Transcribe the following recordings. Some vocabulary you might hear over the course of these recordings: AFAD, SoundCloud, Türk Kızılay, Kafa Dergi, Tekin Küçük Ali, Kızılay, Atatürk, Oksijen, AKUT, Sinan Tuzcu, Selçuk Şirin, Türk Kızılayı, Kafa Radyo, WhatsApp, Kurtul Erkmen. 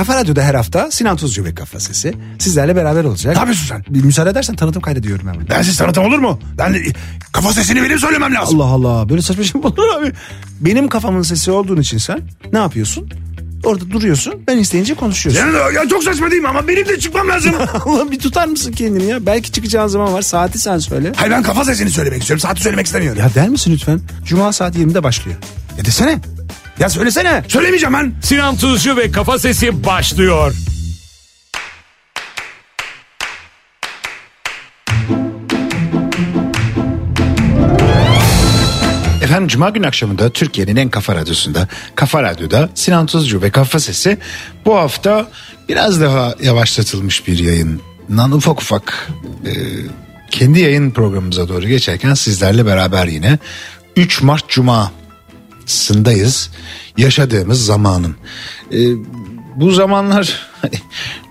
Kafa Radyo'da her hafta Sinan Tuzcu ve Kafa Sesi sizlerle beraber olacak. Ne yapıyorsun sen? Bir müsaade edersen tanıtım kaydediyorum hemen. Ben siz tanıtım olur mu? Ben de, Kafa Sesini benim söylemem lazım. Allah Allah, böyle saçma şey mi olur abi? Benim kafamın sesi olduğun için sen ne yapıyorsun? Orada duruyorsun, ben isteyince konuşuyorsun. Ya çok saçma değil mi ama benim de çıkmam lazım. Allah, bir tutar mısın kendini ya? Belki çıkacağın zaman var, saati sen söyle. Hayır, ben Kafa Sesini söylemek istiyorum, saati söylemek istemiyorum. Ya der misin lütfen? Cuma saat 20'de başlıyor. Ya desene. Ya söylesene. Söylemeyeceğim ben. Sinan Tuzcu ve Kafa Sesi başlıyor. Efendim, Cuma günü akşamında Türkiye'nin en kafa radyosunda, Kafa Radyo'da Sinan Tuzcu ve Kafa Sesi bu hafta biraz daha yavaşlatılmış bir yayından ufak ufak kendi yayın programımıza doğru geçerken sizlerle beraber yine 3 Mart Cuma sındayız, yaşadığımız zamanın. Bu zamanlar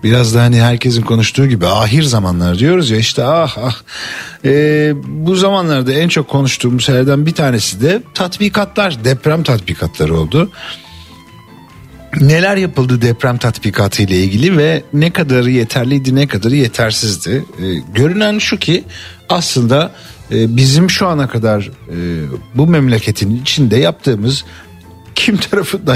biraz da hani herkesin konuştuğu gibi ahir zamanlar diyoruz ya işte ah. Bu zamanlarda en çok konuştuğumuz şeylerden bir tanesi de tatbikatlar, deprem tatbikatları oldu. Neler yapıldı deprem tatbikatı ile ilgili ve ne kadarı yeterliydi, ne kadarı yetersizdi. Görünen şu ki aslında bizim şu ana kadar bu memleketin içinde yaptığımız, kim tarafından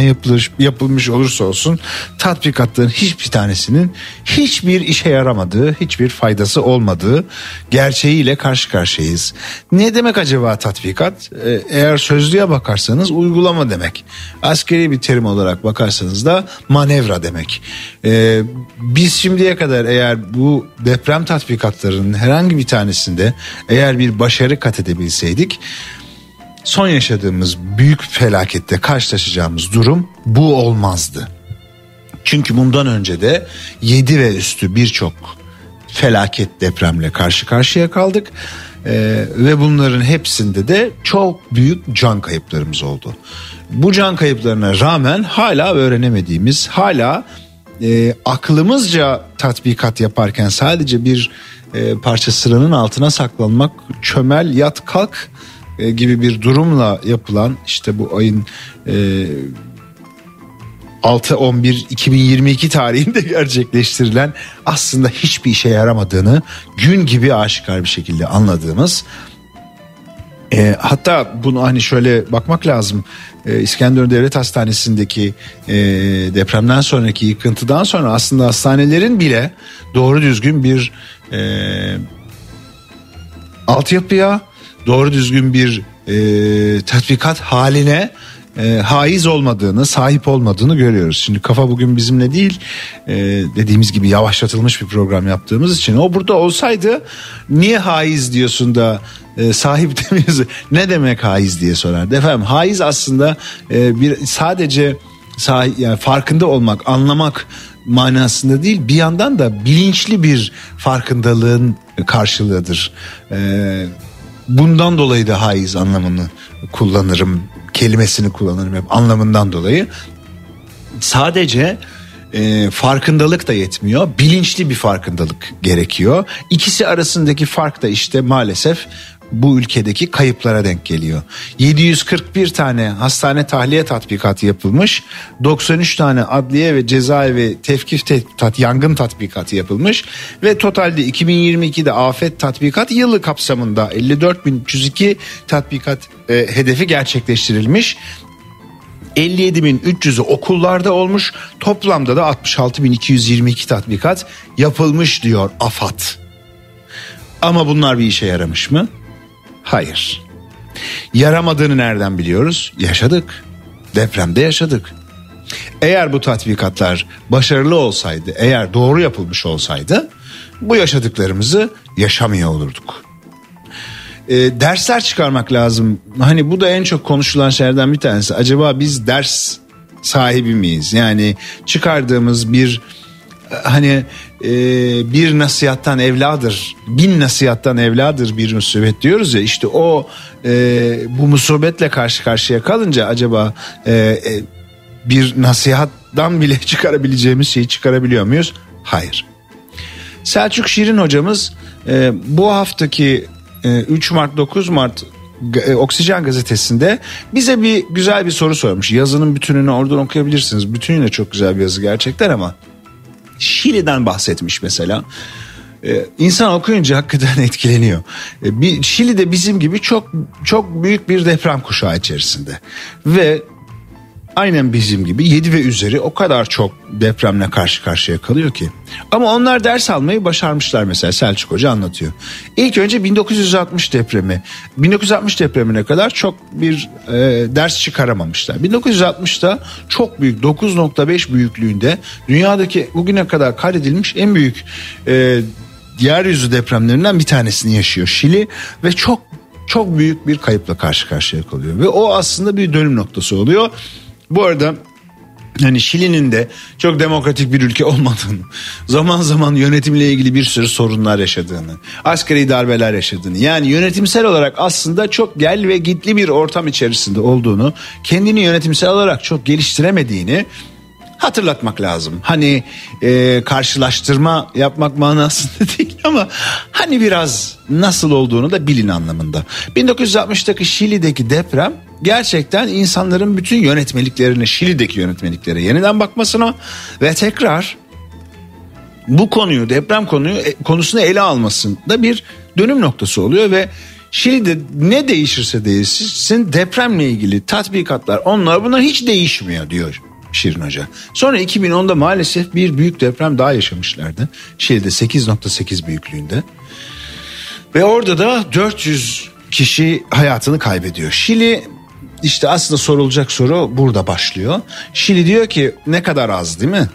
yapılmış olursa olsun, tatbikatların hiçbir tanesinin hiçbir işe yaramadığı, hiçbir faydası olmadığı gerçeğiyle karşı karşıyayız. Ne demek acaba tatbikat? Eğer sözlüğe bakarsanız uygulama demek. Askeri bir terim olarak bakarsanız da manevra demek. Biz şimdiye kadar eğer bu deprem tatbikatlarının herhangi bir tanesinde eğer bir başarı kat edebilseydik, son yaşadığımız büyük felakette karşılaşacağımız durum bu olmazdı. Çünkü bundan önce de 7 ve üstü birçok felaket depremle karşı karşıya kaldık. Ve bunların hepsinde de çok büyük can kayıplarımız oldu. Bu can kayıplarına rağmen hala öğrenemediğimiz, hala aklımızca tatbikat yaparken sadece bir parça sıranın altına saklanmak, çömel, yat, kalk gibi bir durumla yapılan, işte bu ayın 6-11-2022 tarihinde gerçekleştirilen, aslında hiçbir işe yaramadığını gün gibi aşikar bir şekilde anladığımız, hatta bunu hani şöyle bakmak lazım, İskenderun Devlet Hastanesi'ndeki depremden sonraki yıkıntıdan sonra aslında hastanelerin bile doğru düzgün bir altyapıya, doğru düzgün bir tatbikat haline haiz olmadığını, sahip olmadığını görüyoruz. Şimdi Kafa bugün bizimle değil, dediğimiz gibi yavaşlatılmış bir program yaptığımız için. O burada olsaydı niye haiz diyorsun da sahip demiyoruz, ne demek haiz diye sorardı. Efendim, haiz aslında yani farkında olmak, anlamak manasında değil, bir yandan da bilinçli bir farkındalığın karşılığıdır. Bundan dolayı da haiz anlamını kullanırım, kelimesini kullanırım hep, anlamından dolayı. Sadece farkındalık da yetmiyor, bilinçli bir farkındalık gerekiyor. İkisi arasındaki fark da işte maalesef bu ülkedeki kayıplara denk geliyor. 741 tane hastane tahliye tatbikatı yapılmış, 93 tane adliye ve cezaevi tevkif yangın tatbikatı yapılmış ve totalde 2022'de afet tatbikat yılı kapsamında 54.302 tatbikat hedefi gerçekleştirilmiş. 57.300'ü okullarda olmuş, toplamda da 66.222 tatbikat yapılmış diyor AFAD. Ama bunlar bir işe yaramış mı? Hayır. Yaramadığını nereden biliyoruz? Yaşadık. Depremde yaşadık. Eğer bu tatbikatlar başarılı olsaydı, eğer doğru yapılmış olsaydı, bu yaşadıklarımızı yaşamıyor olurduk. Dersler çıkarmak lazım. Hani bu da en çok konuşulan şeylerden bir tanesi. Acaba biz ders sahibi miyiz? Yani çıkardığımız bir hani bir nasihattan evladır, bin nasihattan evladır bir musibet diyoruz ya, işte o bu musibetle karşı karşıya kalınca acaba bir nasihattan bile çıkarabileceğimiz şeyi çıkarabiliyor muyuz? Hayır. Selçuk Şirin hocamız bu haftaki 3 Mart 9 Mart Oksijen gazetesinde bize bir güzel bir soru sormuş. Yazının bütününü oradan okuyabilirsiniz. Bütünüyle çok güzel bir yazı gerçekten ama Şili'den bahsetmiş mesela. İnsan okuyunca hakikaten etkileniyor. Şili de bizim gibi çok çok büyük bir deprem kuşağı içerisinde ve aynen bizim gibi 7 ve üzeri o kadar çok depremle karşı karşıya kalıyor ki. Ama onlar ders almayı başarmışlar mesela, Selçuk Hoca anlatıyor. İlk önce 1960 depremine kadar çok bir ders çıkaramamışlar. 1960'da çok büyük 9.5 büyüklüğünde dünyadaki bugüne kadar kaydedilmiş en büyük yeryüzü depremlerinden bir tanesini yaşıyor Şili ve çok çok büyük bir kayıpla karşı karşıya kalıyor ve o aslında bir dönüm noktası oluyor. Bu arada hani Şili'nin de çok demokratik bir ülke olmadığını, zaman zaman yönetimle ilgili bir sürü sorunlar yaşadığını, asgari darbeler yaşadığını, yani yönetimsel olarak aslında çok gel ve gitli bir ortam içerisinde olduğunu, kendini yönetimsel olarak çok geliştiremediğini hatırlatmak lazım. Hani karşılaştırma yapmak manasında değil ama hani biraz nasıl olduğunu da bilin anlamında. 1960'daki Şili'deki deprem gerçekten insanların bütün yönetmeliklerine, Şili'deki yönetmeliklere yeniden bakmasına ve tekrar bu konuyu, deprem konusunu ele almasında bir dönüm noktası oluyor ve Şili'de ne değişirse değişsin depremle ilgili tatbikatlar, bunlar hiç değişmiyor diyor Şirin Hoca. Sonra 2010'da maalesef bir büyük deprem daha yaşamışlardı. Şili'de 8.8 büyüklüğünde. Ve orada da 400 kişi hayatını kaybediyor. Şili işte aslında sorulacak soru burada başlıyor. Şili diyor ki ne kadar az değil mi?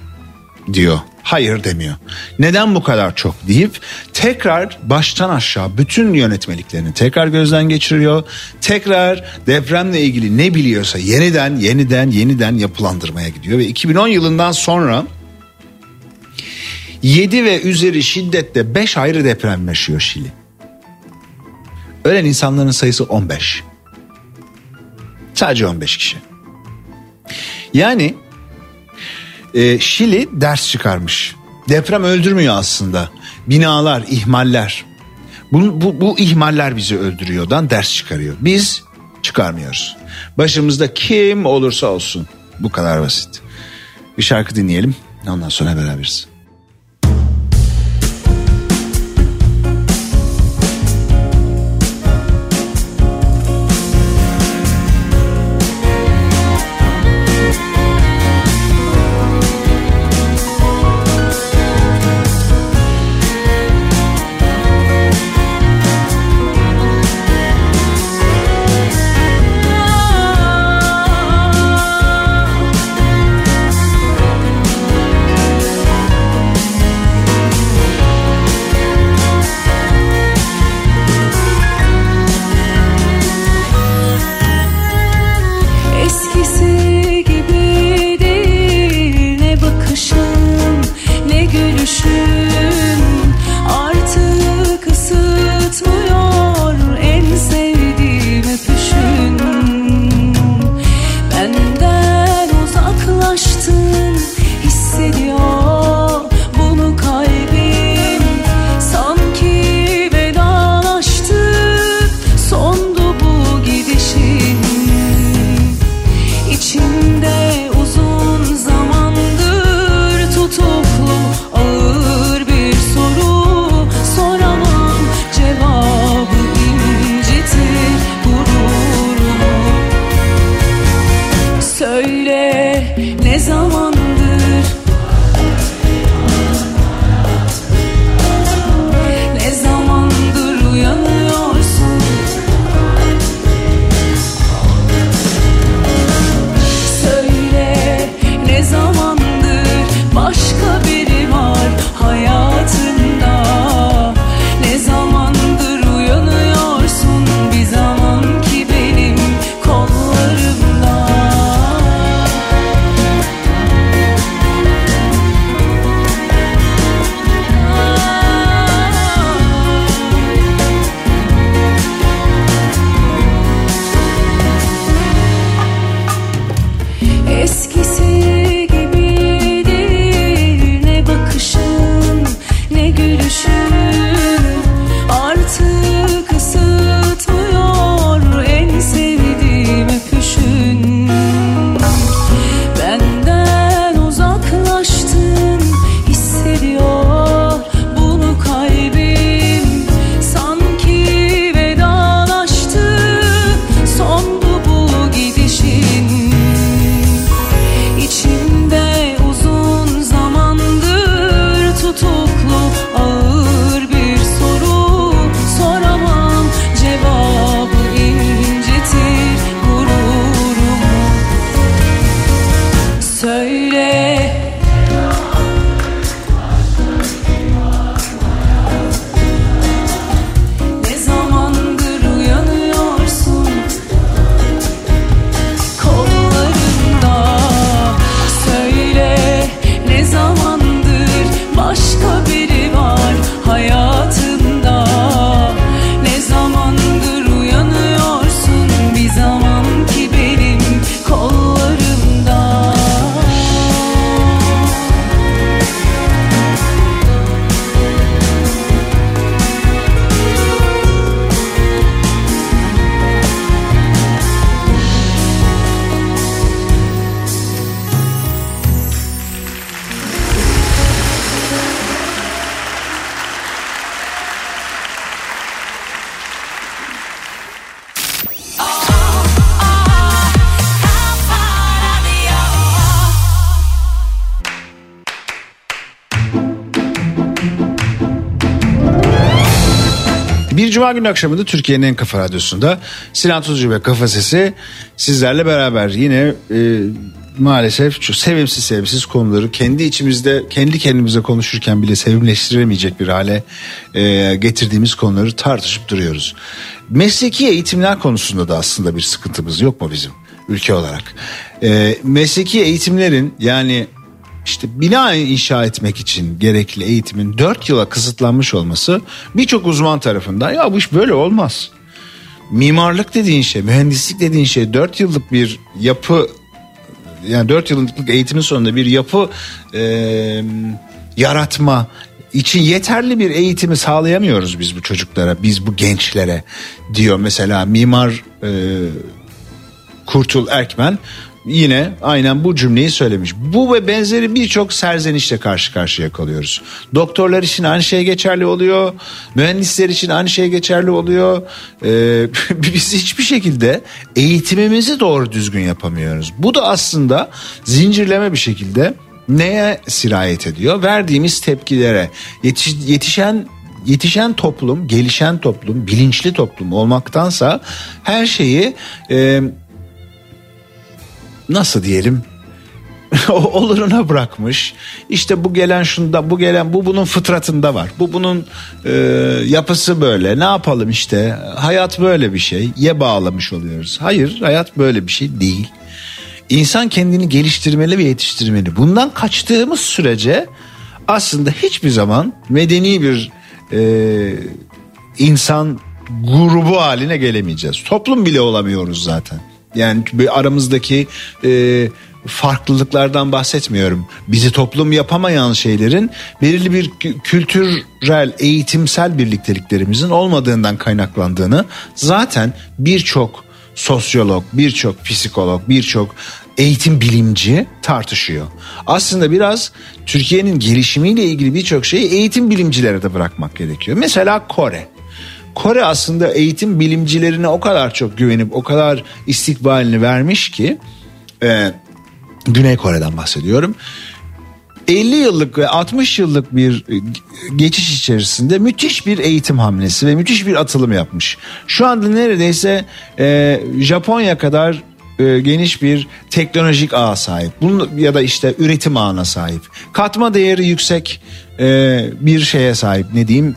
Diyor. Hayır demiyor. Neden bu kadar çok deyip tekrar baştan aşağı bütün yönetmeliklerini tekrar gözden geçiriyor. Tekrar depremle ilgili ne biliyorsa yeniden yapılandırmaya gidiyor. Ve 2010 yılından sonra 7 ve üzeri şiddette 5 ayrı deprem yaşıyor Şili. Ölen insanların sayısı 15. Sadece 15 kişi. Yani Şili ders çıkarmış. Deprem öldürmüyor aslında. Binalar, ihmaller. Bu ihmaller bizi öldürüyordan ders çıkarıyor. Biz çıkarmıyoruz. Başımızda kim olursa olsun. Bu kadar basit. Bir şarkı dinleyelim. Ondan sonra beraberiz. Cuma günü akşamında Türkiye'nin en kafa radyosunda Sinan Tuzcu ve Kafa Sesi sizlerle beraber yine maalesef şu sevimsiz konuları kendi içimizde kendi kendimize konuşurken bile sevimleştiremeyecek bir hale getirdiğimiz konuları tartışıp duruyoruz. Mesleki eğitimler konusunda da aslında bir sıkıntımız yok mu bizim ülke olarak? Mesleki eğitimlerin yani İşte bina inşa etmek için gerekli eğitimin 4 yıla kısıtlanmış olması birçok uzman tarafından ya bu iş böyle olmaz. Mimarlık dediğin şey, mühendislik dediğin şey 4 yıllık bir yapı, yani 4 yıllık eğitimin sonunda bir yapı yaratma için yeterli bir eğitimi sağlayamıyoruz biz bu çocuklara, biz bu gençlere diyor. Mesela mimar Kurtul Erkmen yine aynen bu cümleyi söylemiş. Bu ve benzeri birçok serzenişle karşı karşıya kalıyoruz. Doktorlar için aynı şey geçerli oluyor. Mühendisler için aynı şey geçerli oluyor. Biz hiçbir şekilde eğitimimizi doğru düzgün yapamıyoruz. Bu da aslında zincirleme bir şekilde neye sirayet ediyor? Verdiğimiz tepkilere. Yetişen toplum, gelişen toplum, bilinçli toplum olmaktansa her şeyi... nasıl diyelim oluruna bırakmış. İşte bu gelen şunda, bu gelen bu bunun fıtratında var. Bu bunun yapısı böyle. Ne yapalım işte? Hayat böyle bir şey. Ye bağlamış oluyoruz. Hayır, hayat böyle bir şey değil. İnsan kendini geliştirmeli ve yetiştirmeli. Bundan kaçtığımız sürece aslında hiçbir zaman medeni bir insan grubu haline gelemeyeceğiz. Toplum bile olamıyoruz zaten. Yani aramızdaki farklılıklardan bahsetmiyorum. Bizi toplum yapamayan şeylerin belirli bir kültürel, eğitimsel birlikteliklerimizin olmadığından kaynaklandığını zaten birçok sosyolog, birçok psikolog, birçok eğitim bilimci tartışıyor. Aslında biraz Türkiye'nin gelişimiyle ilgili birçok şeyi eğitim bilimcilere de bırakmak gerekiyor. Mesela Kore. Kore aslında eğitim bilimcilerine o kadar çok güvenip o kadar istikbalini vermiş ki Güney Kore'den bahsediyorum. 50 yıllık ve 60 yıllık bir geçiş içerisinde müthiş bir eğitim hamlesi ve müthiş bir atılım yapmış. Şu anda neredeyse Japonya kadar geniş bir teknolojik ağa sahip. Bunun, ya da işte üretim ağına sahip. Katma değeri yüksek bir şeye sahip. Ne diyeyim?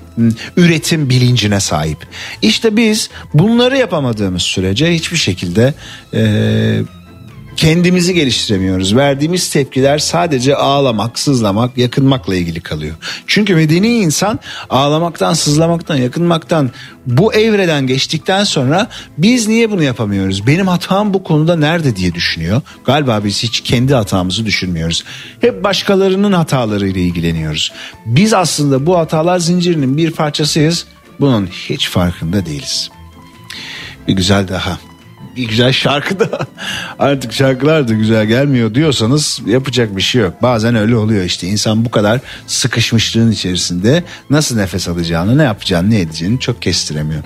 Üretim bilincine sahip. İşte biz bunları yapamadığımız sürece hiçbir şekilde kendimizi geliştiremiyoruz. Verdiğimiz tepkiler sadece ağlamak, sızlamak, yakınmakla ilgili kalıyor. Çünkü medeni insan ağlamaktan, sızlamaktan, yakınmaktan, bu evreden geçtikten sonra biz niye bunu yapamıyoruz? Benim hatam bu konuda nerede diye düşünüyor. Galiba biz hiç kendi hatamızı düşünmüyoruz. Hep başkalarının hatalarıyla ilgileniyoruz. Biz aslında bu hatalar zincirinin bir parçasıyız. Bunun hiç farkında değiliz. Bir güzel şarkı da, artık şarkılar da güzel gelmiyor diyorsanız yapacak bir şey yok. Bazen öyle oluyor işte, insan bu kadar sıkışmışlığın içerisinde nasıl nefes alacağını, ne yapacağını, ne edeceğini çok kestiremiyor.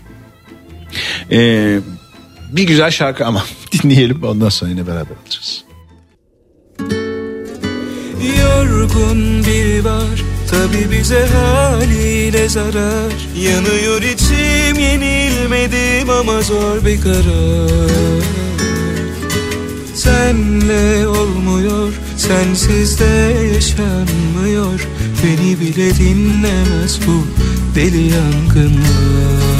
Bir güzel şarkı ama dinleyelim, ondan sonra yine beraber olacağız. Yorgun bir var, tabi bize haliyle zarar. Yanıyor içim, yenilmedim ama zor bir karar. Senle olmuyor, sensiz de yaşanmıyor. Beni bile dinlemez bu deli yangınlar.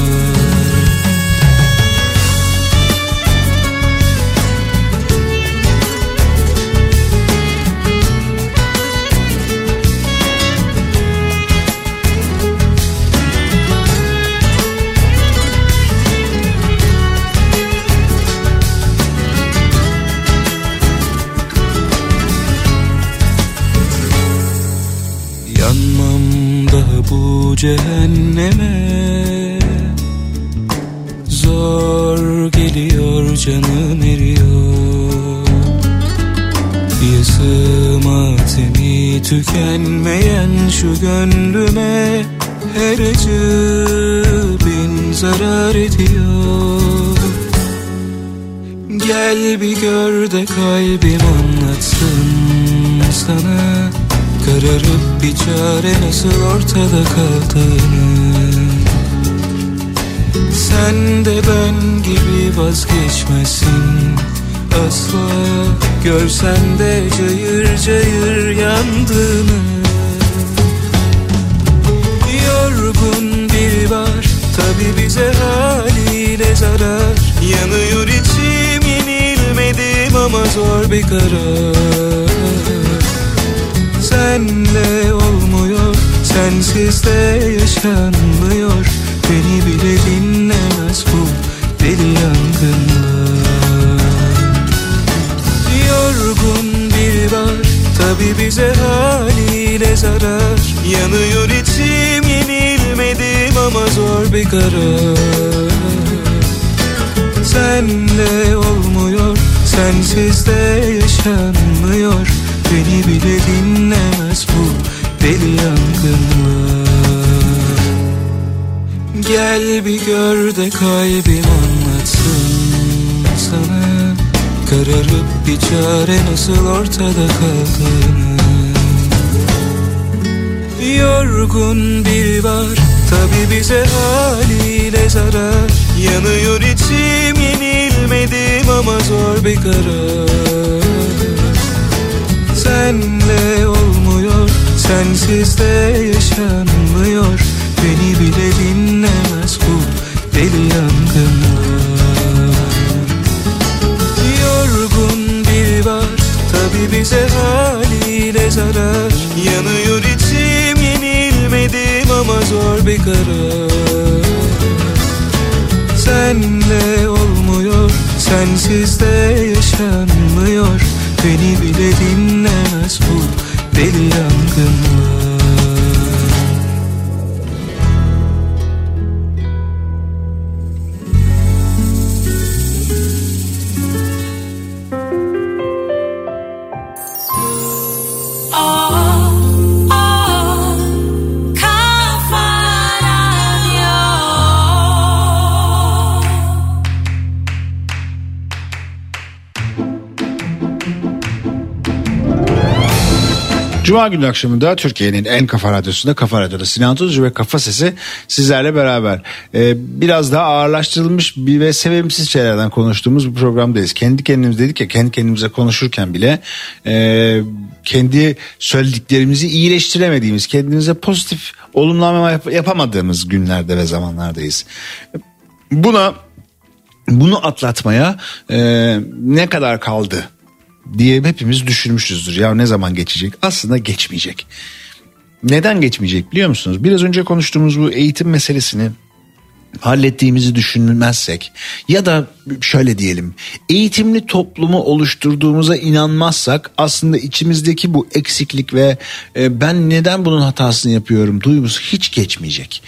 Cehenneme zor geliyor, canım eriyor. Yasım atemi tükenmeyen şu gönlüme her acı bin zarar ediyor. Gel bir gör de kalbim anlatsın sana. Kararıp bir çare nasıl ortada kaldığını. sen de ben gibi vazgeçmesin asla. Görsen de cayır cayır yandığını, yorgun biri var tabi bize haliyle zarar. Yanıyor içim, yenilmedim ama zor bir karar. Senle olmuyor, sensiz de yaşanmıyor. Beni bile dinlemez bu deli yangınlar. Yorgun biri var tabi bize haliyle zarar. Yanıyor içim, yenilmedim ama zor bir karar. Senle olmuyor, sensiz de yaşanmıyor. Beni bile dinlemez bu deli yangınlar. Gel bir gör de kalbim anlatsın sana, kararıp bir çare nasıl ortada kaldığını. Yorgun biri var tabi bize haliyle zarar. Yanıyor içim, yenilmedim ama zor bir karar. Senle olmuyor, sensiz de yaşanmıyor. Beni bile dinlemez bu deli yangınlar. Yorgun biri var tabi bize haliyle zarar. Yanıyor içim, yenilmedim ama zor bir karar. Senle olmuyor, sensiz de yaşanmıyor. Beni bile dinlemez bu deli yangınlar. Cuma günü akşamında Türkiye'nin en kafa radyosunda, Kafa Radyo'da Sinan Tuzcu ve Kafa Sesi sizlerle beraber. Biraz daha ağırlaştırılmış ve sebepsiz şeylerden konuştuğumuz bir programdayız. Kendi kendimiz dedik ya, kendi kendimize konuşurken bile kendi söylediklerimizi iyileştiremediğimiz, kendimize pozitif olumlama yapamadığımız günlerde ve zamanlardayız. Bunu atlatmaya ne kadar kaldı diye hepimiz düşünmüşüzdür. Ya ne zaman geçecek? Aslında geçmeyecek. Neden geçmeyecek biliyor musunuz? Biraz önce konuştuğumuz bu eğitim meselesini hallettiğimizi düşünmezsek, ya da şöyle diyelim, eğitimli toplumu oluşturduğumuza inanmazsak, aslında içimizdeki bu eksiklik ve ben neden bunun hatasını yapıyorum duygusu hiç geçmeyecek.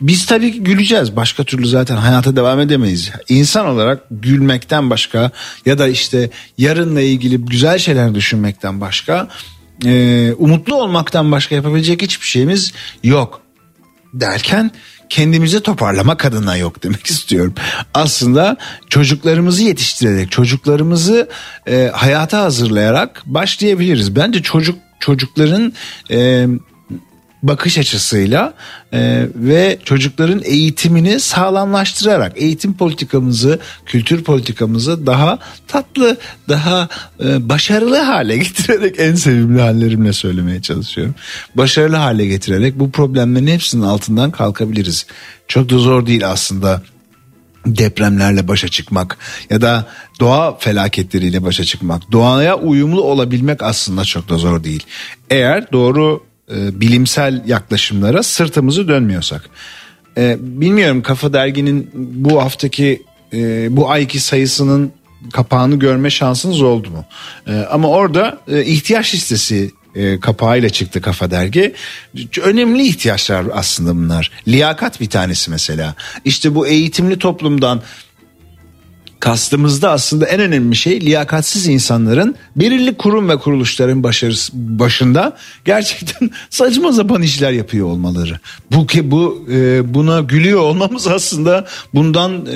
Biz tabii ki güleceğiz. Başka türlü zaten hayata devam edemeyiz. İnsan olarak gülmekten başka, ya da işte yarınla ilgili güzel şeyler düşünmekten başka, umutlu olmaktan başka yapabilecek hiçbir şeyimiz yok derken, kendimizi toparlamak adına yok demek istiyorum. Aslında çocuklarımızı yetiştirerek, çocuklarımızı hayata hazırlayarak başlayabiliriz. Bence çocukların bakış açısıyla ve çocukların eğitimini sağlamlaştırarak eğitim politikamızı, kültür politikamızı daha tatlı, daha başarılı hale getirerek, en sevimli hallerimle söylemeye çalışıyorum, başarılı hale getirerek bu problemlerin hepsinin altından kalkabiliriz. Çok da zor değil aslında depremlerle başa çıkmak ya da doğa felaketleriyle başa çıkmak. Doğaya uyumlu olabilmek aslında çok da zor değil. Eğer doğru bilimsel yaklaşımlara sırtımızı dönmüyorsak. Bilmiyorum, Kafa Dergi'nin bu haftaki bu ayki sayısının kapağını görme şansınız oldu mu? Ama orada ihtiyaç listesi kapağıyla çıktı Kafa Dergi. Önemli ihtiyaçlar aslında bunlar. Liyakat bir tanesi mesela. İşte bu eğitimli toplumdan kastımızda aslında en önemli şey, liyakatsiz insanların belirli kurum ve kuruluşların başında gerçekten saçma sapan işler yapıyor olmaları. Buna gülüyor olmamız aslında bundan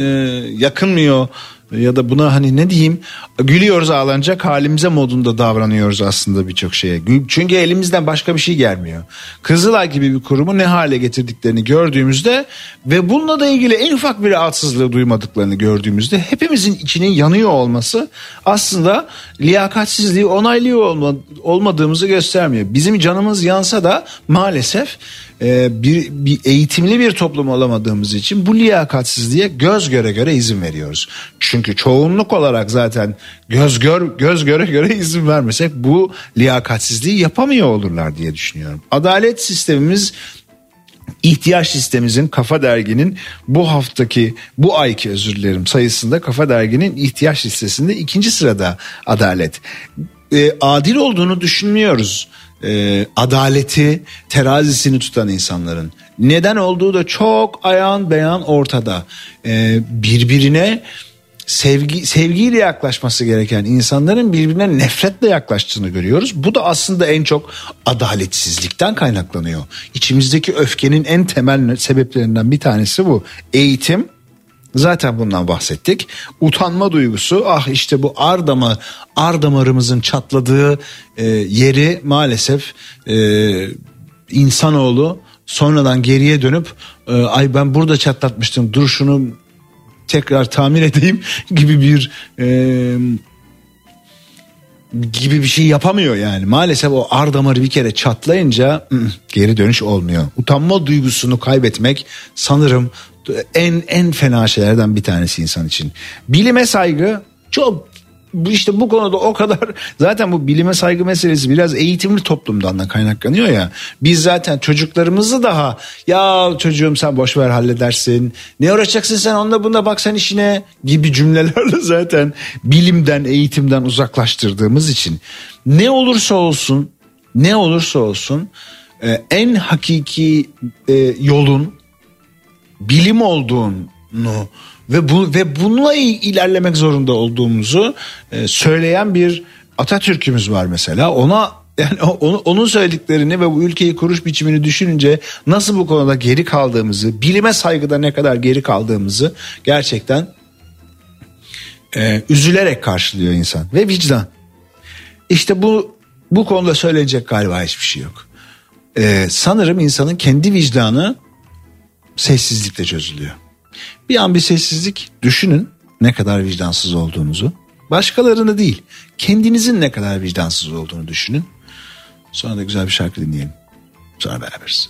yakınmıyor ya da buna hani ne diyeyim, gülüyoruz ağlanacak halimize modunda davranıyoruz aslında birçok şeye. Çünkü elimizden başka bir şey gelmiyor. Kızılay gibi bir kurumu ne hale getirdiklerini gördüğümüzde ve bununla da ilgili en ufak bir rahatsızlığı duymadıklarını gördüğümüzde hepimizin içinin yanıyor olması aslında liyakatsizliği onaylıyor olmadığımızı göstermiyor. Bizim canımız yansa da maalesef bir eğitimli bir toplum olamadığımız için bu liyakatsizliğe göz göre göre izin veriyoruz. Çünkü çoğunluk olarak zaten göz göre göre izin vermesek bu liyakatsizliği yapamıyor olurlar diye düşünüyorum. Adalet sistemimiz, ihtiyaç listemizin, Kafa Dergi'nin bu ayki sayısında Kafa Dergi'nin ihtiyaç listesinde 2. sırada adalet. Adil olduğunu düşünmüyoruz. Adaleti terazisini tutan insanların neden olduğu da çok ayan beyan ortada. Birbirine sevgiyle yaklaşması gereken insanların birbirine nefretle yaklaştığını görüyoruz. Bu da aslında en çok adaletsizlikten kaynaklanıyor. İçimizdeki öfkenin en temel sebeplerinden bir tanesi bu. Eğitim, zaten bundan bahsettik. Utanma duygusu, işte bu ar damarımızın çatladığı yeri maalesef insanoğlu sonradan geriye dönüp ay ben burada çatlatmıştım, dur şunu tekrar tamir edeyim gibi bir şey yapamıyor yani. Maalesef o ar damarı bir kere çatlayınca geri dönüş olmuyor. Utanma duygusunu kaybetmek sanırım en fena şeylerden bir tanesi insan için. Bilime saygı çok, işte bu konuda o kadar, zaten bu bilime saygı meselesi biraz eğitimli toplumdan da kaynaklanıyor ya. Biz zaten çocuklarımızı daha ya çocuğum sen boşver halledersin, ne uğraşacaksın sen onunla bununla, bak sen işine gibi cümlelerle zaten bilimden, eğitimden uzaklaştırdığımız için ne olursa olsun en hakiki yolun bilim olduğunu ve bununla ilerlemek zorunda olduğumuzu söyleyen bir Atatürk'ümüz var mesela. Onun söylediklerini ve bu ülkeyi kuruş biçimini düşününce nasıl bu konuda geri kaldığımızı, bilime saygıda ne kadar geri kaldığımızı gerçekten üzülerek karşılıyor insan. Ve vicdan. İşte bu konuda söylenecek galiba hiçbir şey yok. Sanırım insanın kendi vicdanı sessizlikle çözülüyor. Bir an bir sessizlik, düşünün ne kadar vicdansız olduğunuzu. Başkalarını değil, kendinizin ne kadar vicdansız olduğunu düşünün. Sonra da güzel bir şarkı dinleyelim. Sonra beraberiz.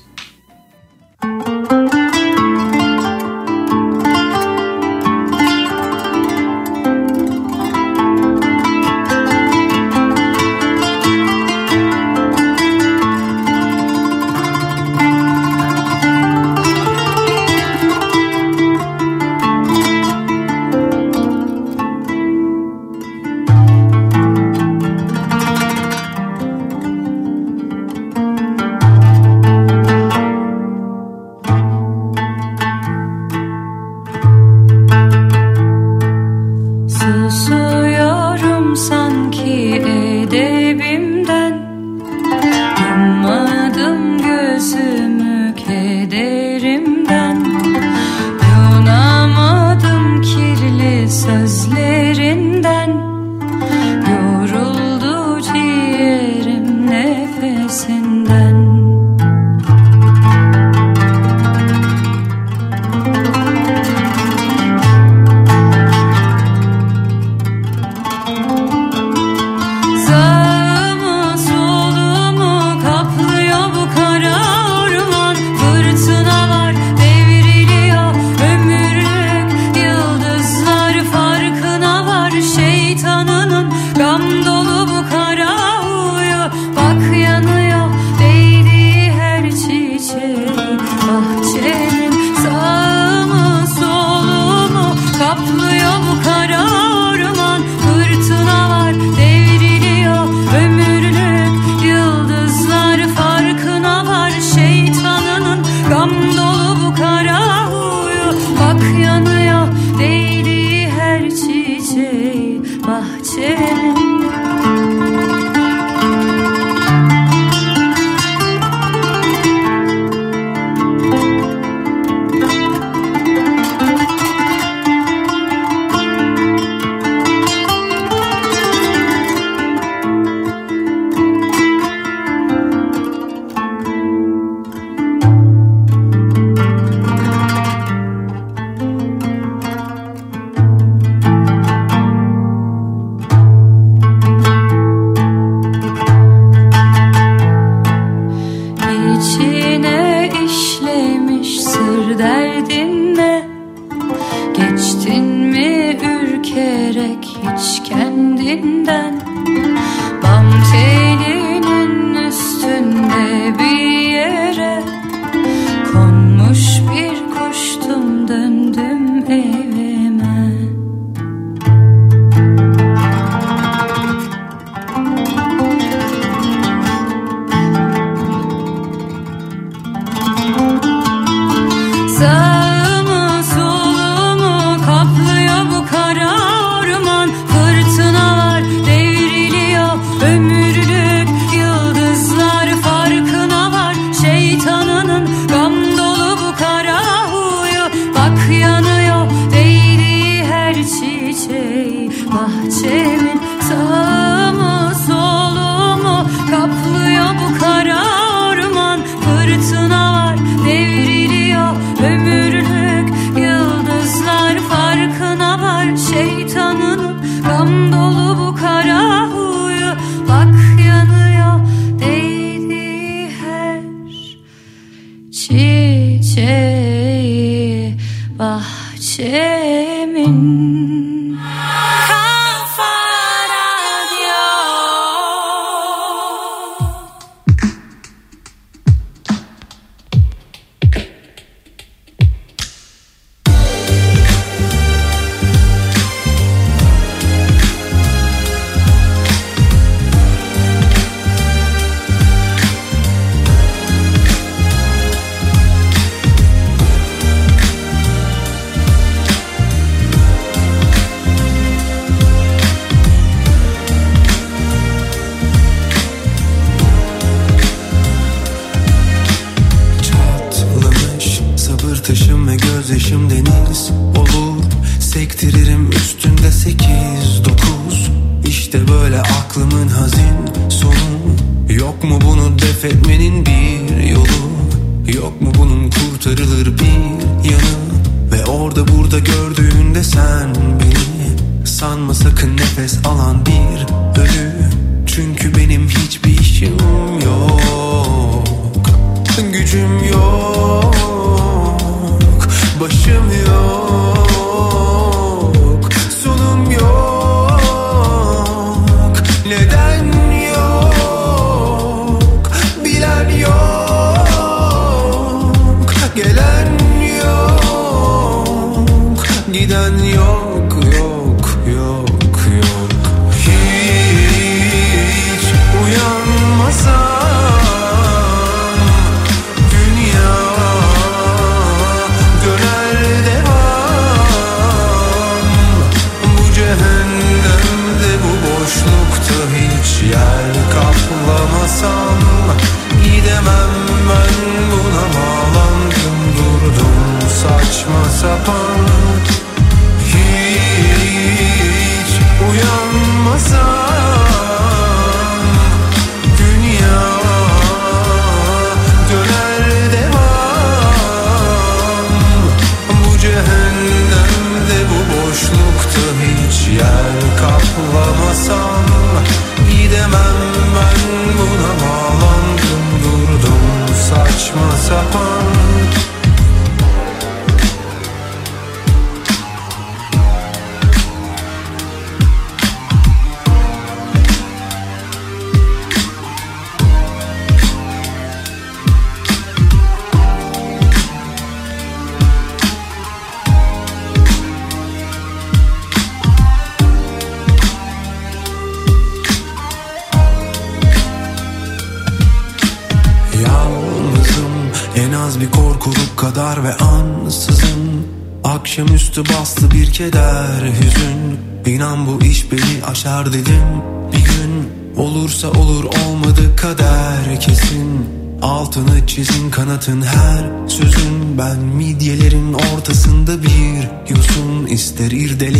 Nerede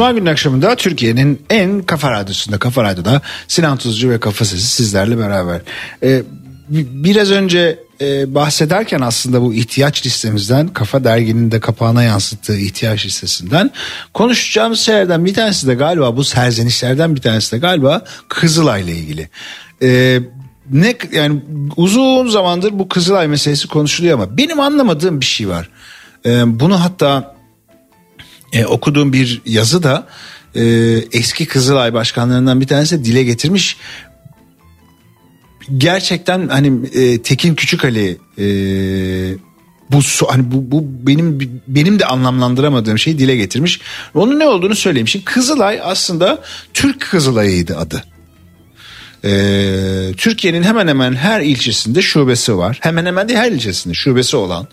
Cuma günü akşamında Türkiye'nin en Kafa Radyosu'nda, Kafa Radyo'da Sinan Tuzcu ve Kafa Sesi sizlerle beraber. Biraz önce bahsederken aslında bu ihtiyaç listemizden, Kafa Dergi'nin de kapağına yansıttığı ihtiyaç listesinden konuşacağımız şeylerden bir tanesi de galiba, bu serzenişlerden bir tanesi de galiba Kızılay'la ilgili. Ne yani, uzun zamandır bu Kızılay meselesi konuşuluyor ama benim anlamadığım bir şey var. Bunu hatta okuduğum bir yazıda eski Kızılay başkanlarından bir tanesi dile getirmiş. Gerçekten hani Tekin Küçük Ali bu benim de anlamlandıramadığım şeyi dile getirmiş. Onun ne olduğunu söyleyeyim. Şimdi Kızılay aslında Türk Kızılayı'ydı adı. Türkiye'nin hemen hemen her ilçesinde şubesi var. Hemen hemen değil, her ilçesinde şubesi olan,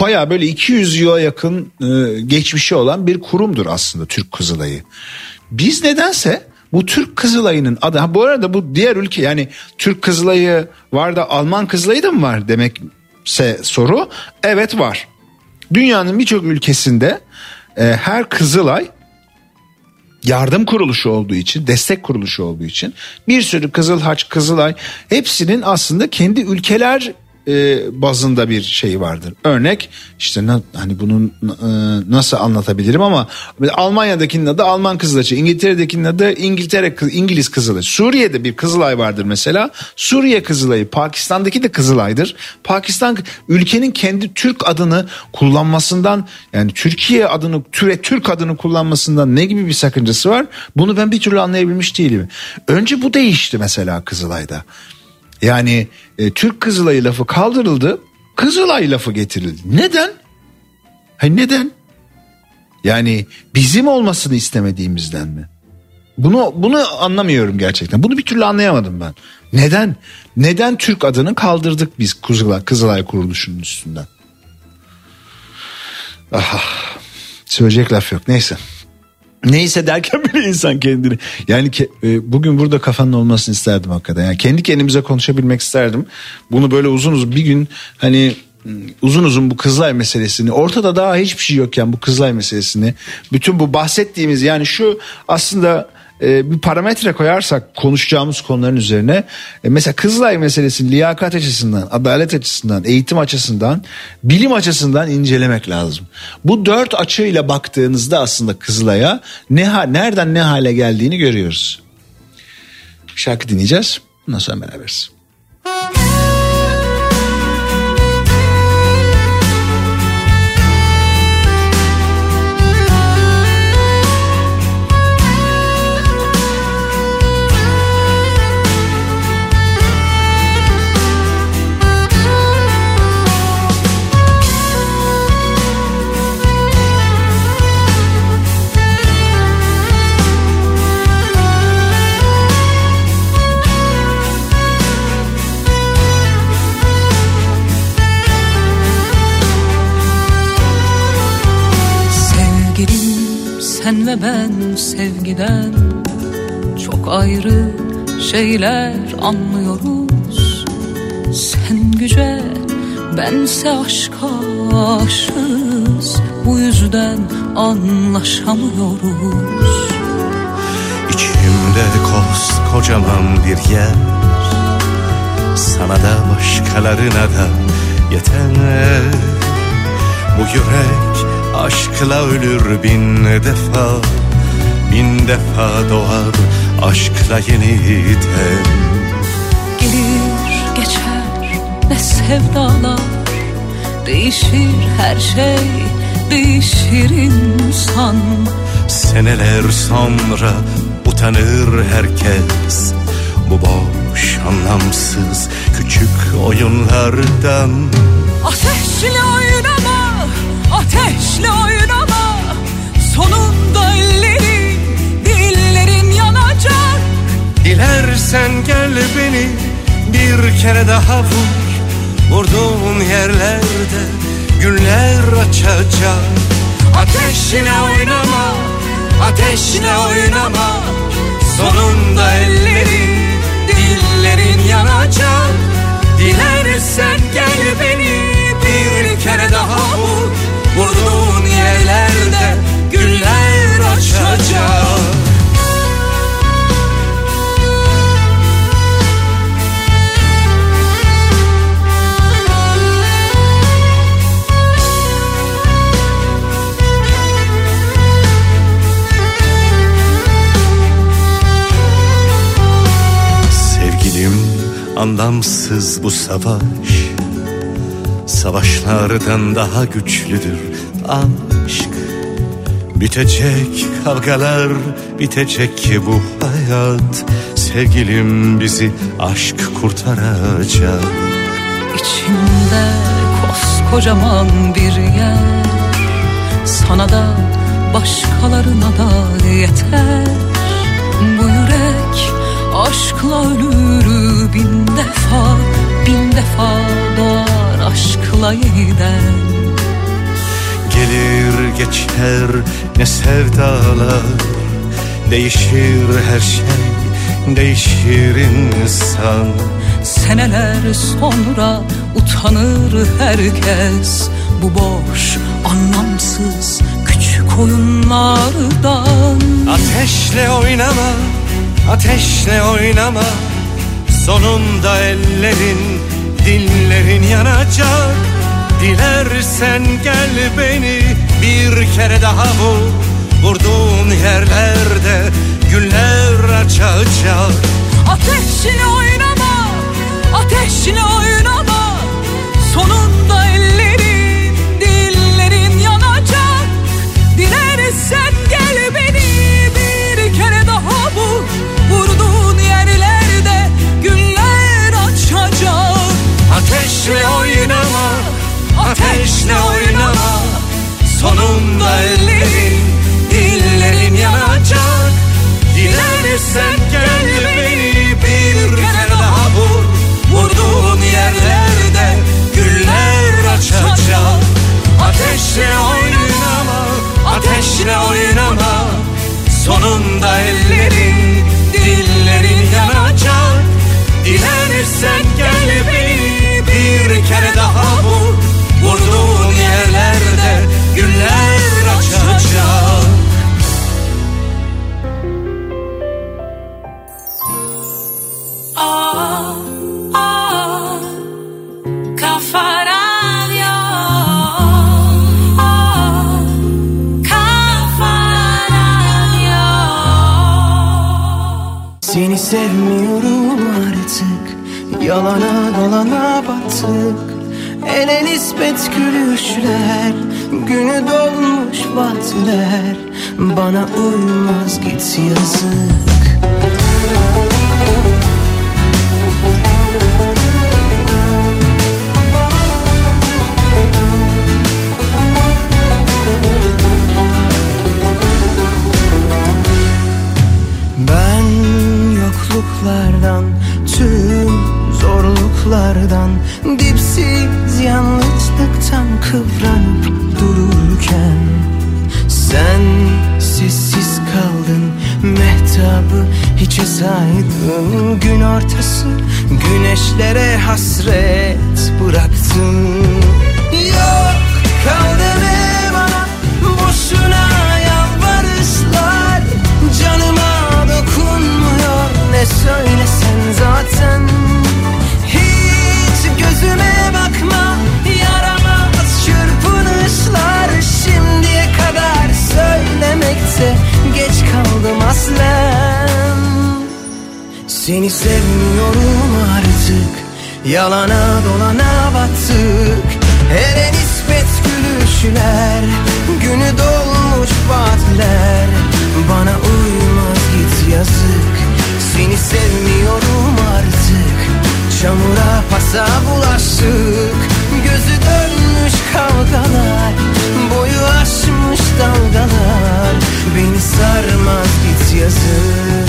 bayağı böyle 200 yıla yakın geçmişi olan bir kurumdur aslında Türk Kızılayı. Biz nedense bu Türk Kızılayı'nın adı, bu arada bu diğer ülke, yani Türk Kızılayı var da Alman Kızılayı da mı var demekse soru, evet var. Dünyanın birçok ülkesinde her Kızılay yardım kuruluşu olduğu için, destek kuruluşu olduğu için bir sürü Kızılhaç, Kızılay, hepsinin aslında kendi ülkeler bazında bir şey vardır. Örnek işte, hani bunu nasıl anlatabilirim ama Almanya'dakinin adı Alman Kızılayı, İngiltere'dekinin adı İngiliz Kızılayı. Suriye'de bir Kızılay vardır mesela. Suriye Kızılayı, Pakistan'daki de Kızılay'dır. Pakistan, ülkenin kendi Türk adını kullanmasından, yani Türkiye adını, Türk adını kullanmasından ne gibi bir sakıncası var? Bunu ben bir türlü anlayabilmiş değilim. Önce bu değişti mesela Kızılay'da. Yani Türk Kızılayı lafı kaldırıldı, Kızılay lafı getirildi. Neden? Neden? Yani bizim olmasını istemediğimizden mi? Bunu anlamıyorum gerçekten. Bunu bir türlü anlayamadım ben. Neden? Neden Türk adını kaldırdık biz Kızılay kuruluşunun üstünden? Aha, söyleyecek laf yok. Neyse derken bile insan kendini, yani bugün burada kafanın olmasını isterdim hakikaten. Yani kendi kendimize konuşabilmek isterdim. Bunu böyle uzun uzun bir gün, hani uzun uzun bu Kızılay meselesini, ortada daha hiçbir şey yokken bu Kızılay meselesini, bütün bu bahsettiğimiz, yani şu aslında bir parametre koyarsak konuşacağımız konuların üzerine, mesela Kızılay meselesini liyakat açısından, adalet açısından, eğitim açısından, bilim açısından incelemek lazım. Bu dört açıyla baktığınızda aslında Kızılay'a nereden ne hale geldiğini görüyoruz. Şarkı dinleyeceğiz. Bundan sonra beraberiz. Sen ve ben sevgiden çok ayrı şeyler anlıyoruz. Sen güce, bense aşka aşığız. Bu yüzden anlaşamıyoruz. İçimde koskocaman bir yer, sana da başkalarına da yeter. Bu yürek aşkla ölür bin defa doğar aşkla yeniden. Gelir geçer ne sevdalar, değişir her şey, değişir insan. Seneler sonra utanır herkes bu boş anlamsız küçük oyunlardan. Ateşle oynama, ateşle oynama, sonunda ellerin, dillerin yanacak. Dilersen gel beni bir kere daha vur, vurduğun yerlerde güller açacak. Ateşle oynama, ateşle oynama, sonunda ellerin, dillerin yanacak. Dilersen gel beni bir kere daha vur, vurduğun yerlerde güller anlamsız bu savaş. Savaşlardan daha güçlüdür aşk. Bitecek kavgalar, bitecek ki bu hayat. Sevgilim, bizi aşk kurtaracak. İçimde koskocaman bir yer, sana da başkalarına da yeter. Bu yürek aşkla ölür bin defa doğar aşkla yeniden. Gelir geçer ne sevdalar, değişir her şey, değişir insan. Seneler sonra utanır herkes bu boş, anlamsız küçük oyunlardan. Ateşle oynama, ateşle oynama, sonunda ellerin, dillerin yanacak. Dilersen gel beni bir kere daha vur, vurduğun yerlerde güller açacak. Ateşle oynama, ateşle oynama, sonunda ellerin, dillerin yanacak. Dilersen gel beni bir kere daha vur, vurduğun yerlerde güller açacak. Ateşle oynama, ateşle oynama, sonunda ellerin, dillerin yanacak. Dilersen gel beni bir kere daha vur, vurduğun yerlerde güller açacak. Ateşle oynama, ateşle oynama, sonunda ellerin, dillerin yanacak. Dilersen gel beni bir kere daha vur, vurduğun yerlerde güller açacak. Oh, oh, Kafa Radyo, oh, Kafa Radyo. Seni sevmiyorum artık, yalana dolana battık. Ele nispet gülüşler, günü dolmuş bahçeler, bana uymaz git yazık. Ben yokluklardan, tüm zorluklardan, dipsiz yanlışlıktan kıvranıp dururken sen sessiz kaldın, mehtabı hiçe saydın. Gün ortası güneşlere hasret bıraktın. Yok kaldı ne bana boşuna yalvarışlar, canıma dokunmuyor ne söylesen zaten. Gözüme bakma, yaramaz çırpınışlar. Şimdiye kadar söylemekte geç kaldım aslen. Seni sevmiyorum artık, yalana dolana battık. Hele nispet gülüşler, günü dolmuş vaatler, bana uymaz git yazık. Seni sevmiyorum artık, çamura pasa bulaştık. Gözü dönmüş kavgalar, boyu aşmış dalgalar, beni sarmaz git yazık.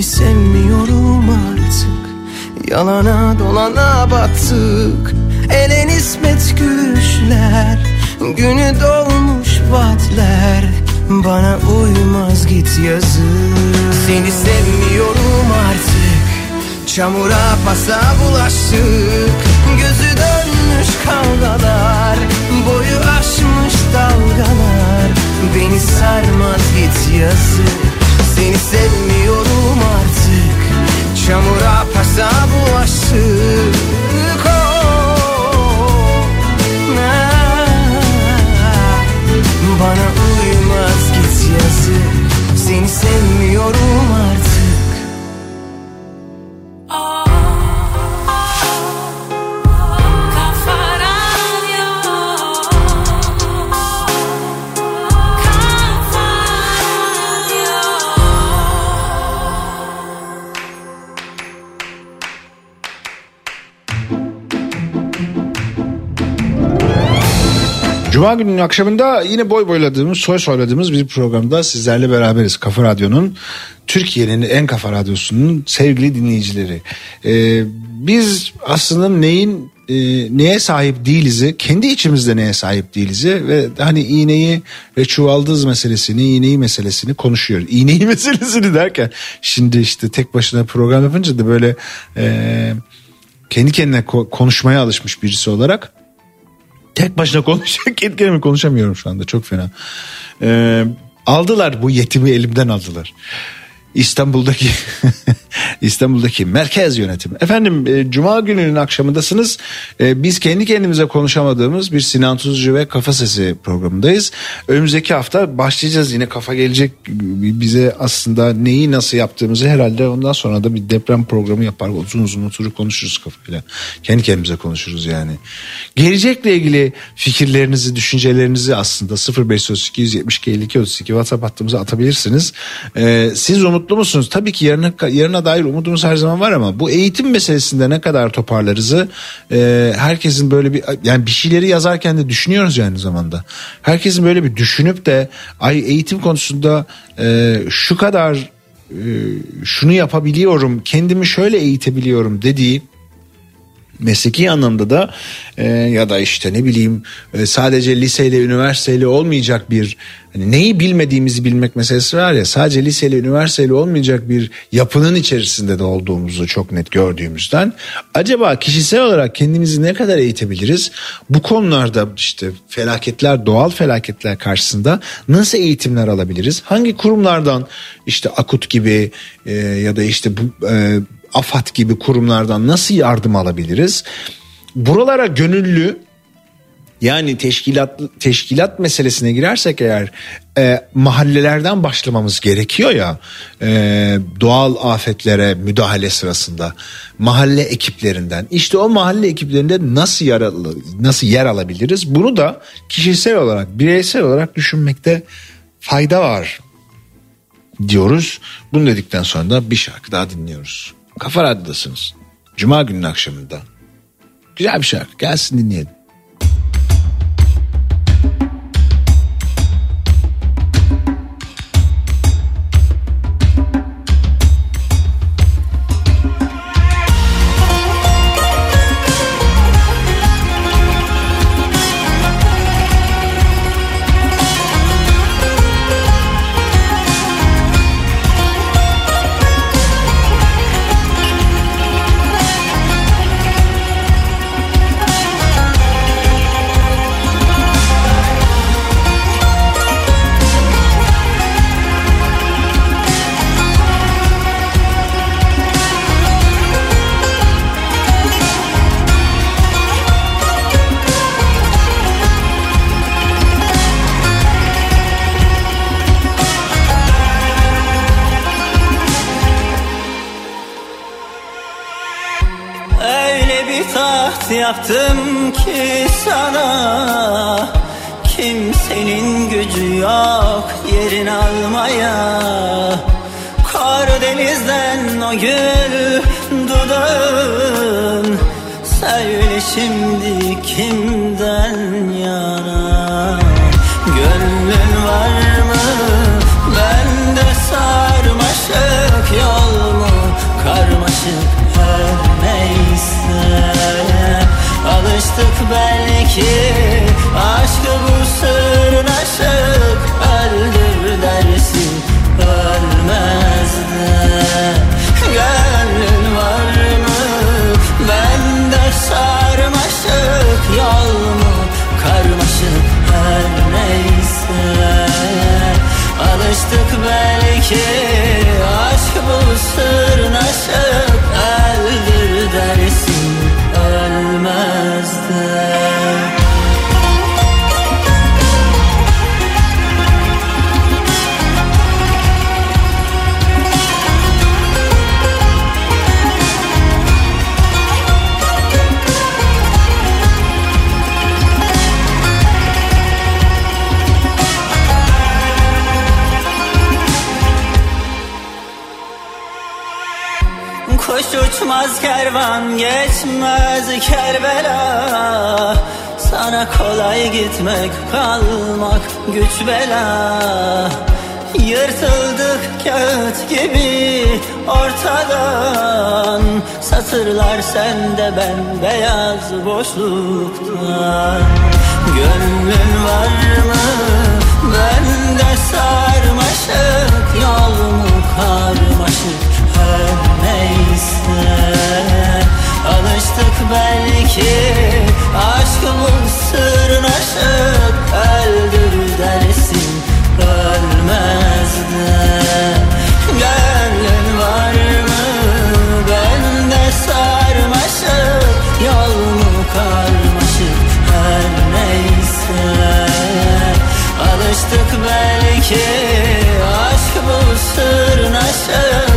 Seni sevmiyorum artık, yalana dolana battık. Ele nispet gülüşler, günü dolmuş vaatler, bana uymaz git yazık. Seni sevmiyorum artık, çamura pasa bulaştık. Gözü dönmüş kavgalar, boyu aşmış dalgalar, beni sarmaz git yazık. Seni sevmiyorum artık, çamura pasa bulaştık. Oh, bana uymaz git yazık. Seni sevmiyorum artık. Cuma gününün akşamında yine soyladığımız bir programda sizlerle beraberiz. Kafa Radyo'nun, Türkiye'nin en kafa radyosunun sevgili dinleyicileri. Biz aslında neye sahip değiliz'i, kendi içimizde neye sahip değiliz'i ve hani iğneyi ve çuvaldız meselesini, iğneyi meselesini konuşuyoruz. İğneyi meselesini derken şimdi işte tek başına program yapınca da böyle kendi kendine konuşmaya alışmış birisi olarak tek başına konuşacak, kendi kendime konuşamıyorum şu anda, çok fena. Aldılar bu yetimi, elimden aldılar. İstanbul'daki merkez yönetim. Efendim, Cuma gününün akşamındasınız. Biz kendi kendimize konuşamadığımız bir Sinan Tuzcu ve Kafa Sesi programındayız. Önümüzdeki hafta başlayacağız, yine kafa gelecek bize aslında neyi nasıl yaptığımızı. Herhalde ondan sonra da bir deprem programı yapar, uzun oturup konuşuruz kafayla. Kendi kendimize konuşuruz yani. Gelecekle ilgili fikirlerinizi, düşüncelerinizi aslında 0532-172-5232 WhatsApp hattımıza atabilirsiniz. Siz onu mutlu musunuz? Tabii ki yarına dair umudumuz her zaman var ama bu eğitim meselesinde ne kadar toparlarızı herkesin böyle bir, yani bir şeyleri yazarken de düşünüyoruz aynı zamanda. Herkesin böyle bir düşünüp de eğitim konusunda şu kadar şunu yapabiliyorum, kendimi şöyle eğitebiliyorum dediği, mesleki anlamda da ya da işte ne bileyim sadece liseyle üniversiteyle olmayacak bir, hani neyi bilmediğimizi bilmek meselesi var ya, sadece liseyle üniversiteyle olmayacak bir yapının içerisinde de olduğumuzu çok net gördüğümüzden acaba kişisel olarak kendimizi ne kadar eğitebiliriz? Bu konularda işte felaketler, doğal felaketler karşısında nasıl eğitimler alabiliriz? Hangi kurumlardan, işte AKUT gibi ya da işte bu AFAD gibi kurumlardan nasıl yardım alabiliriz? Buralara gönüllü, yani teşkilat meselesine girersek eğer mahallelerden başlamamız gerekiyor ya, doğal afetlere müdahale sırasında mahalle ekiplerinden, işte o mahalle ekiplerinde nasıl yer alabiliriz? Bunu da kişisel olarak, bireysel olarak düşünmekte fayda var diyoruz. Bunu dedikten sonra da bir şarkı daha dinliyoruz. Kafa Radyo'dasınız. Cuma gününün akşamında. Güzel bir şarkı. Gelsin, dinleyelim. Yaptım ki sana, kimsenin gücü yok yerin almaya. Karadeniz'den o gül dudağın, söyle şimdi kimden yana? Gönlün var mı? Ben de sarmaşık yol. artık belki aşkı bu sırnaşıp öldür dersin, ölmez de. Gönlün var mı? Ben de sarmaşık, yol mu? Karmaşık her neyse. Alıştık belki aşk bu sırnaşıp öldür dersin, ölmez de. Uçmaz kervan, geçmez Kerbela. Sana kolay gitmek, kalmak güç bela. Yırtıldık kağıt gibi ortadan, satırlar sende ben beyaz boşluktan. Gönlün var mı? Ben de sarmaşık, yol mu karmaşık? Neyse, alıştık belki aşkımın sırnaşık öldür dersin, ölmez de. Gönlün var mı? Ben de sarmaşık, yol mu karmaşık? Her neyse, alıştık belki aşkımın sırnaşık.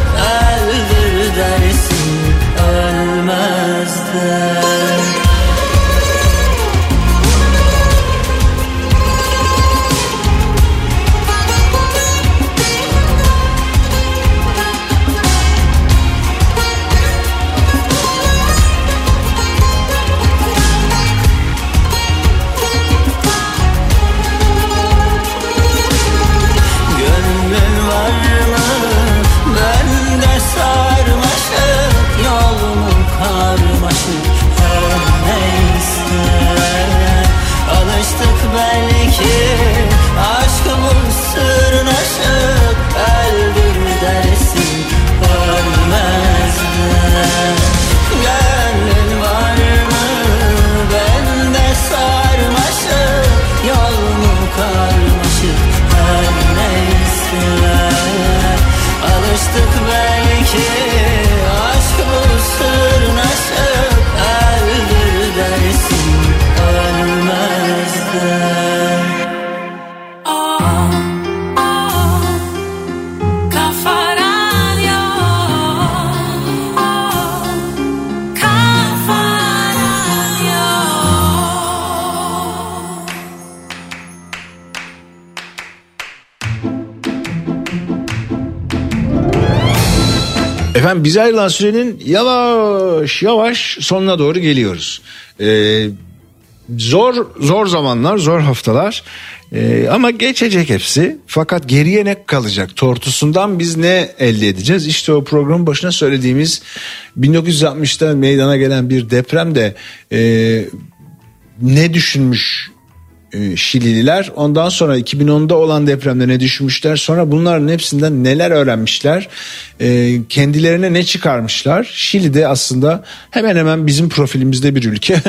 Efendim bize ayrılan sürenin yavaş yavaş sonuna doğru geliyoruz. Zor zamanlar, zor haftalar ama geçecek hepsi. Fakat geriye ne kalacak? Tortusundan biz ne elde edeceğiz? İşte o programın başına söylediğimiz 1960'ta meydana gelen bir depremde ne düşünmüş Şilililer, ondan sonra 2010'da olan depremde ne düşünmüşler, sonra bunların hepsinden neler öğrenmişler, kendilerine ne çıkarmışlar. Şili de aslında hemen hemen bizim profilimizde bir ülke.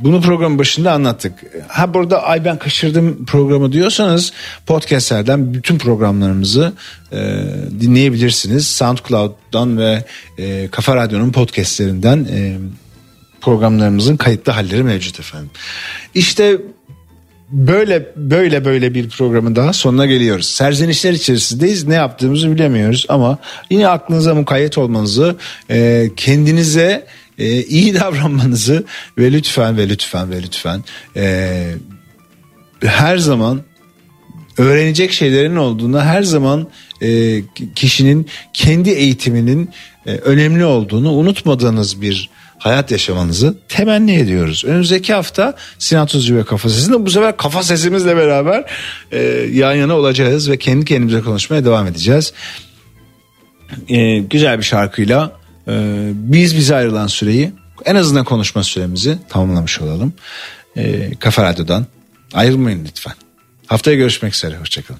Bunu programın başında anlattık. Ha burada ay ben kaçırdım programı diyorsanız podcastlerden bütün programlarımızı dinleyebilirsiniz. SoundCloud'dan ve Kafa Radyo'nun podcastlerinden programlarımızın kayıtlı halleri mevcut efendim. İşte böyle bir programın daha sonuna geliyoruz. Serzenişler içerisindeyiz. Ne yaptığımızı bilemiyoruz ama yine aklınıza mukayyet olmanızı, kendinize iyi davranmanızı ve lütfen her zaman öğrenecek şeylerin olduğuna, her zaman kişinin kendi eğitiminin önemli olduğunu unutmadığınız bir hayat yaşamanızı temenni ediyoruz. Önümüzdeki hafta Sinan Tuzcu ve Kafa Sesi'nde bu sefer Kafa Sesimizle beraber yan yana olacağız ve kendi kendimize konuşmaya devam edeceğiz. Güzel bir şarkıyla biz bize ayrılan süreyi en azından konuşma süremizi tamamlamış olalım. Kafa Radyo'dan ayrılmayın lütfen. Haftaya görüşmek üzere. Hoşçakalın.